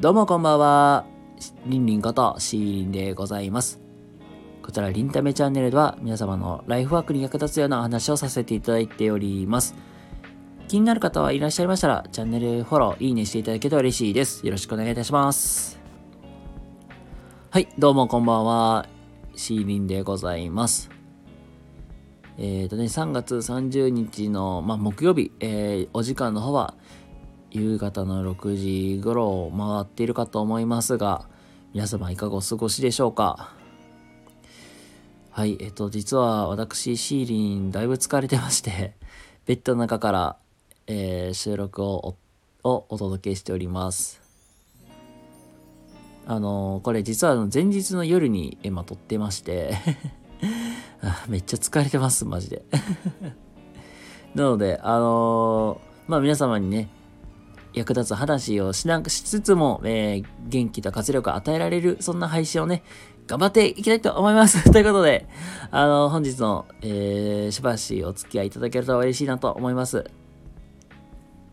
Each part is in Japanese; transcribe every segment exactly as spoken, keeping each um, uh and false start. どうもこんばんは、りんりんことしーりんでございます。こちらりんためチャンネルでは皆様のライフワークに役立つようなお話をさせていただいております。気になる方はいらっしゃいましたらチャンネルフォロー、いいねしていただけると嬉しいです。よろしくお願いいたします。はい、どうもこんばんは、しーりんでございます。えーとね、さんがつさんじゅうにちの、まあ、木曜日、えー、お時間の方は夕方のろくじ頃を回っているかと思いますが、皆様いかがお過ごしでしょうか。はい、えっと、実は私、シーリン、だいぶ疲れてまして、ベッドの中から、えー、収録を お, をお届けしております。あのー、これ実は前日の夜に今撮ってまして、めっちゃ疲れてます、マジで。なので、あのー、まあ皆様にね、役立つ話をしなくしつつも、えー、元気と活力を与えられるそんな配信をね、頑張っていきたいと思いますということで、あの本日の、えー、しばしお付き合いいただけると嬉しいなと思います。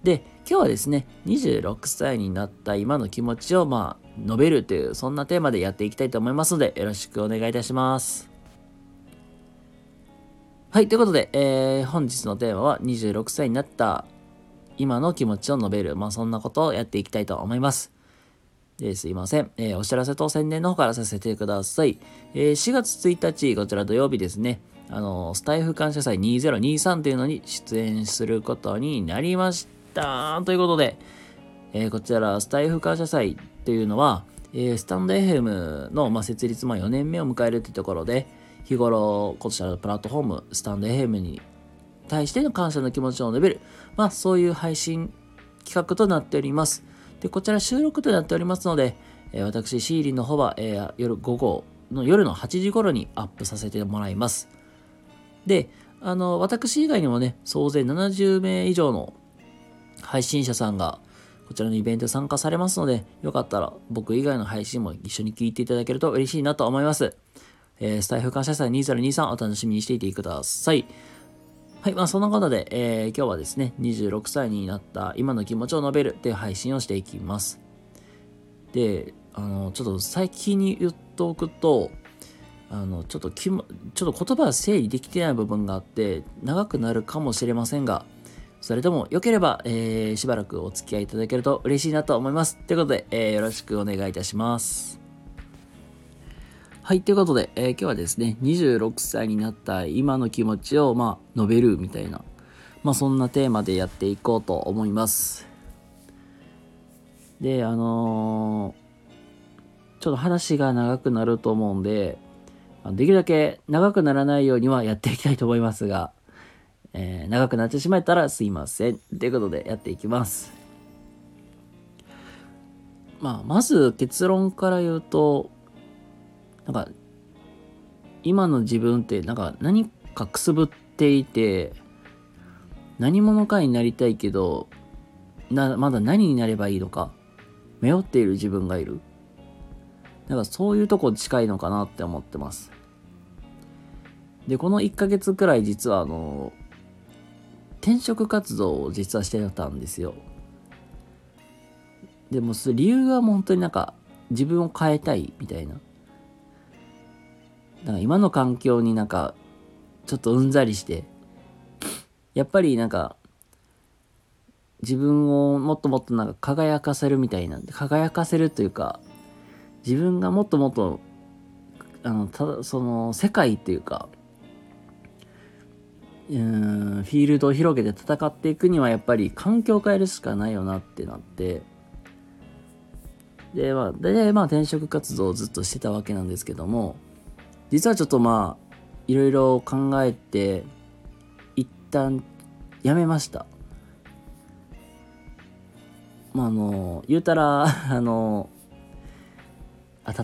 で、今日はですね、にじゅうろくさいになった今の気持ちをまあ述べるという、そんなテーマでやっていきたいと思いますので、よろしくお願いいたします。はい、ということで、えー、本日のテーマはにじゅうろくさいになった今の気持ちを述べる、まあそんなことをやっていきたいと思います。ですいません、えー、お知らせと宣伝の方からさせてください。えー、しがつついたち、こちら土曜日ですね、あのー、スタイフ感謝祭にせんにじゅうさんというのに出演することになりましたということで、えー、こちらスタイフ感謝祭というのは、えー、スタンド エフエム の、まあ、設立、まあ、よねんめを迎えるというところで、日頃こちらのプラットフォームスタンド エフエム に対しての感謝の気持ちを述べる、まあそういう配信企画となっております。で、こちら収録となっておりますので、えー、私シーリンの方は、えー、夜午後の夜のはちじ頃にアップさせてもらいます。で、あの私以外にもね、総勢ななじゅうめい以上の配信者さんがこちらのイベントに参加されますので、よかったら僕以外の配信も一緒に聞いていただけると嬉しいなと思います。えー、スタイフ感謝祭にせんにじゅうさんお楽しみにしていてください。はい、まあそんなことで、えー、今日はですね、にじゅうろくさいになった今の気持ちを述べるっていう配信をしていきます。で、あの、ちょっと最近に言っておくと、あの、ちょっときも、ちょっと言葉は整理できてない部分があって、長くなるかもしれませんが、それでも良ければ、えー、しばらくお付き合いいただけると嬉しいなと思います。ということで、えー、よろしくお願いいたします。はい、ということで、えー、今日はですね、にじゅうろくさいになった今の気持ちを、まあ、述べるみたいな、まあ、そんなテーマでやっていこうと思います。で、あのー、ちょっと話が長くなると思うんで、できるだけ長くならないようにはやっていきたいと思いますが、えー、長くなってしまったらすいません。ということで、やっていきます。まあ、まず結論から言うと、なんか今の自分ってなんか何かくすぶっていて、何者かになりたいけどな、まだ何になればいいのか迷っている自分がいる。なんかそういうとこ近いのかなって思ってます。で、このいっかげつくらい実はあの転職活動を実はしてたんですよ。でも理由はもう本当になんか自分を変えたいみたいな、なんか今の環境になんかちょっとうんざりして、やっぱりなんか自分をもっともっとなんか輝かせるみたいな、輝かせるというか、自分がもっともっとあのただその世界というか、うーんフィールドを広げて戦っていくにはやっぱり環境を変えるしかないよなってなって、でまあでまあ転職活動をずっとしてたわけなんですけども、実はちょっとまあいろいろ考えて一旦やめました。まああの言うたらあのあた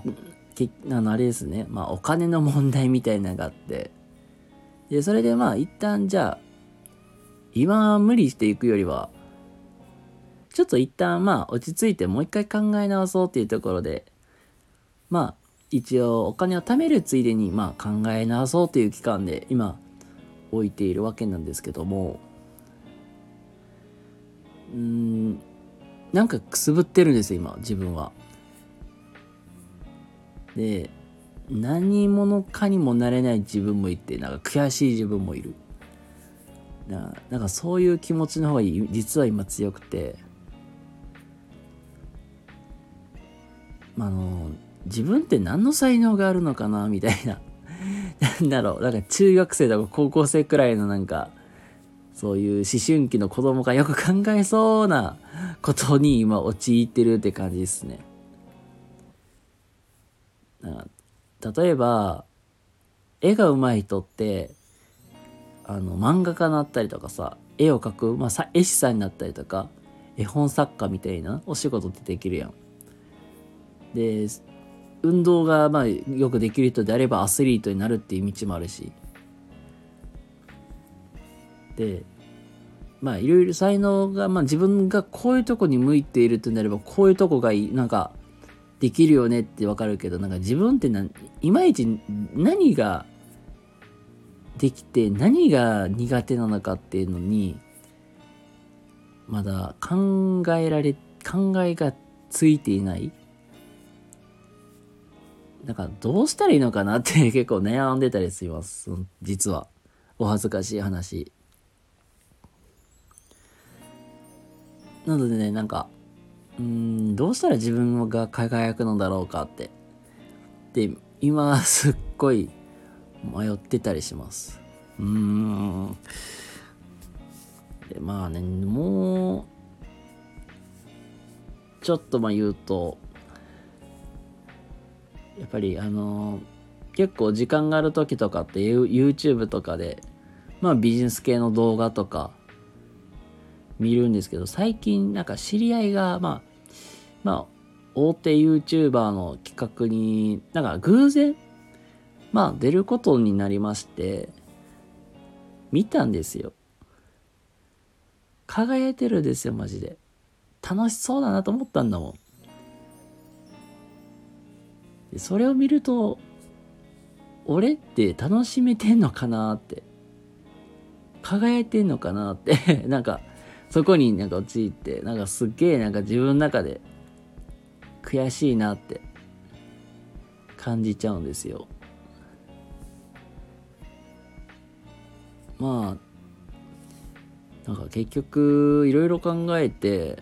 けあのあれですね、まあお金の問題みたいなのがあって、でそれでまあ一旦じゃあ今無理していくよりはちょっと一旦まあ落ち着いてもう一回考え直そうっていうところで、まあ一応お金を貯めるついでにまあ考え直そうという期間で今置いているわけなんですけども、うーんなんかくすぶってるんですよ今自分は。で、何者かにもなれない自分もいて、なんか悔しい自分もいる。な、なんかそういう気持ちの方が実は今強くて、まあ、あの自分って何の才能があるのかなみたいななんだろう、なんか中学生とか高校生くらいのなんかそういう思春期の子供がよく考えそうなことに今陥ってるって感じですね。例えば絵が上手い人ってあの漫画家になったりとかさ、絵を描く、まあ、絵師さんになったりとか絵本作家みたいなお仕事ってできるやん。で、運動がまあよくできる人であればアスリートになるっていう道もあるし、で、まあいろいろ才能が、まあ、自分がこういうとこに向いているとなればこういうとこがいい、なんかできるよねってわかるけど、なんか自分っていまいち何ができて何が苦手なのかっていうのにまだ考えられ考えがついていない、なんかどうしたらいいのかなって結構悩んでたりします。実はお恥ずかしい話なのでね、なんかうーんどうしたら自分が輝くのだろうかってで今すっごい迷ってたりします。うーんでまあね、もうちょっとまあ言うとやっぱりあのー、結構時間がある時とかって YouTube とかでまあビジネス系の動画とか見るんですけど、最近なんか知り合いがまあまあ大手 YouTuber の企画になんか偶然まあ出ることになりまして見たんですよ。輝いてるんですよマジで。楽しそうだなと思ったんだもん。それを見ると俺って楽しめてんのかなって輝いてんのかなってなんかそこになんか陥って、なんかすっげえなんか自分の中で悔しいなって感じちゃうんですよ。まあなんか結局いろいろ考えて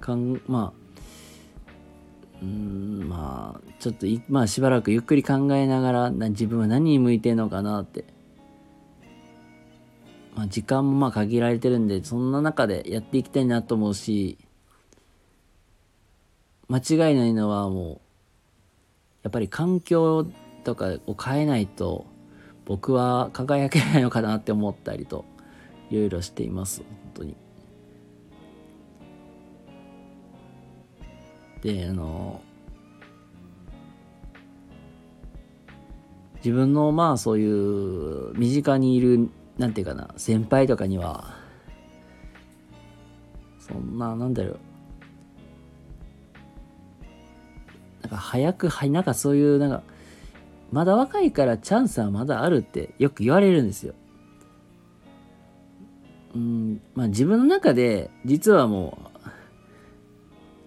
かんまあうーんまあちょっとまあしばらくゆっくり考えながらな自分は何に向いてんのかなって、まあ、時間もまあ限られてるんでそんな中でやっていきたいなと思うし、間違いないのはもうやっぱり環境とかを変えないと僕は輝けないのかなって思ったりといろいろしています本当に。で、あの自分のまあそういう身近にいるなんていうかな先輩とかにはそんななんだろうなんか早くはいなんかそういうなんかまだ若いからチャンスはまだあるってよく言われるんですよ。うんまあ自分の中で実はもう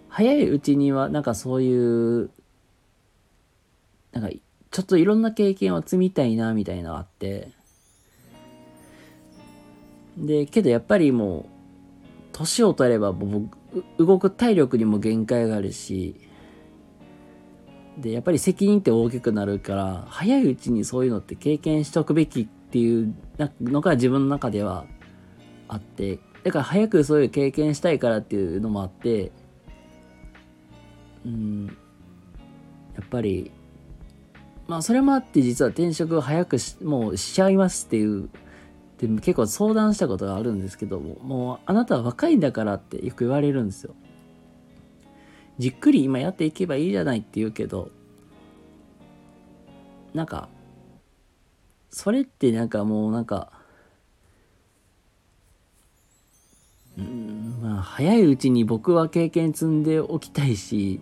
早いうちにはなんかそういうなんかちょっといろんな経験を積みたいなみたいなのがあって、でけどやっぱりもう年を取れば僕動く体力にも限界があるし、でやっぱり責任って大きくなるから早いうちにそういうのって経験しとくべきっていうのが自分の中ではあって、だから早くそういう経験したいからっていうのもあって、うん、やっぱりまあそれもあって実は転職を早くしもうしちゃいますっていうで結構相談したことがあるんですけども、もうあなたは若いんだからってよく言われるんですよ。じっくり今やっていけばいいじゃないって言うけど、なんかそれってなんかもうなんかうんまあ早いうちに僕は経験積んでおきたいし。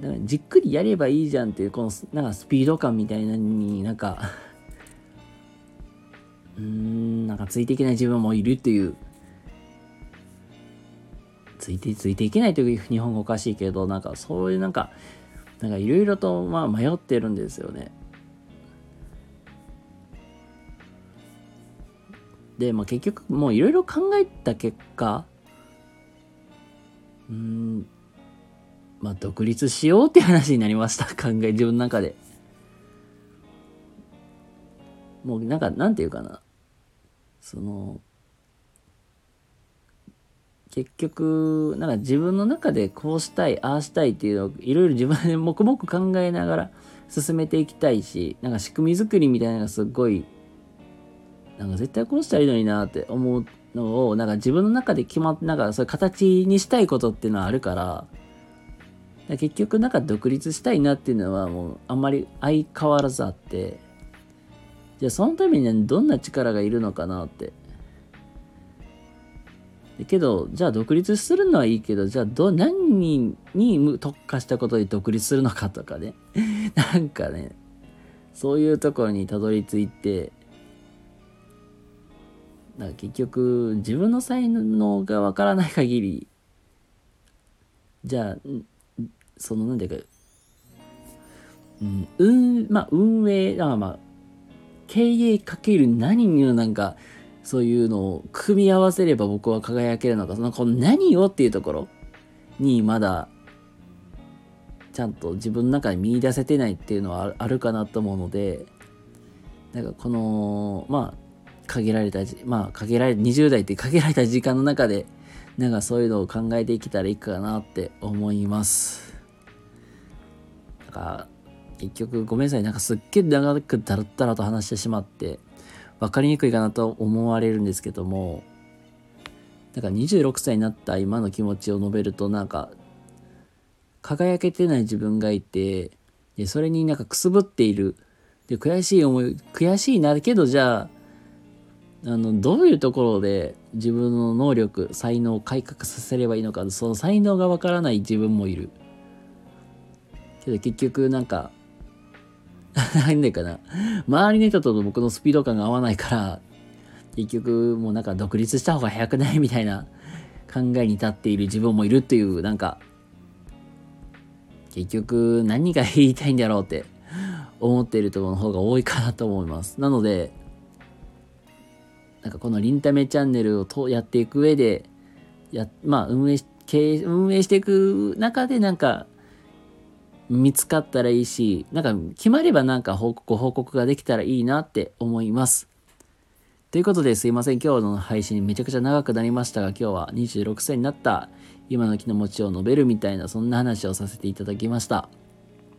だからじっくりやればいいじゃんっていうこのなんかスピード感みたいなのになんかうーんなんかついていけない自分もいるっていうついてついていけないという日本語おかしいけど、なんかそういうなんかなんかいろいろとまあ迷ってるんですよね。で、まあ、結局もういろいろ考えた結果、うーん、まあ独立しようって話になりました。考え自分の中で。もうなんかなんていうかな、その結局なんか自分の中でこうしたいああしたいっていうのをいろいろ自分で黙々考えながら進めていきたいし、なんか仕組み作りみたいなのがすごいなんか絶対こうしたらいいのになって思うのをなんか自分の中で決まってなんかそういう形にしたいことっていうのはあるから、結局なんか独立したいなっていうのはもうあんまり相変わらずあって、じゃあそのためにどんな力がいるのかなって。けどじゃあ独立するのはいいけど、じゃあど何にに特化したことで独立するのかとかねなんかねそういうところにたどり着いて、なんか結局自分の才能がわからない限り、じゃあそのなんていうか、うん、うん、まあ運営、まあまあ経営かける何のなんかそういうのを組み合わせれば僕は輝けるのか、そのこの何をっていうところにまだちゃんと自分の中に見出せてないっていうのはあるかなと思うので、なんかこのまあ限られたまあ限られにじゅう代って限られた時間の中でなんかそういうのを考えていけたらいいかなって思います。だから結局ごめんなさい、なんかすっげえ長くだらだらと話してしまって分かりにくいかなと思われるんですけども、なんかにじゅうろくさいになった今の気持ちを述べると、なんか輝けてない自分がいて、でそれになんかくすぶっている、で悔しい思い悔しいな、けどじゃああのどういうところで自分の能力才能を開花させればいいのか、その才能が分からない自分もいるけど、結局なんかなんでかな、周りの人と僕のスピード感が合わないから、結局もうなんか独立した方が早くないみたいな考えに立っている自分もいるという、なんか結局何が言いたいんだろうって思っているところの方が多いかなと思います。なのでなんかこのリンタメチャンネルをとやっていく上でや、まあ、運営経営運営していく中でなんか見つかったらいいし、なんか決まればなんか報告、報告ができたらいいなって思います。ということですいません。今日の配信めちゃくちゃ長くなりましたが、今日はにじゅうろくさいになった今の気の持ちを述べるみたいな、そんな話をさせていただきました。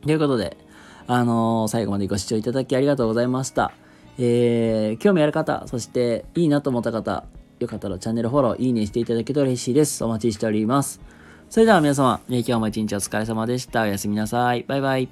ということで、あのー、最後までご視聴いただきありがとうございました。えー、興味ある方、そしていいなと思った方、よかったらチャンネルフォロー、いいねしていただけたら嬉しいです。お待ちしております。それでは皆様、今日も一日お疲れ様でした。おやすみなさい。バイバイ。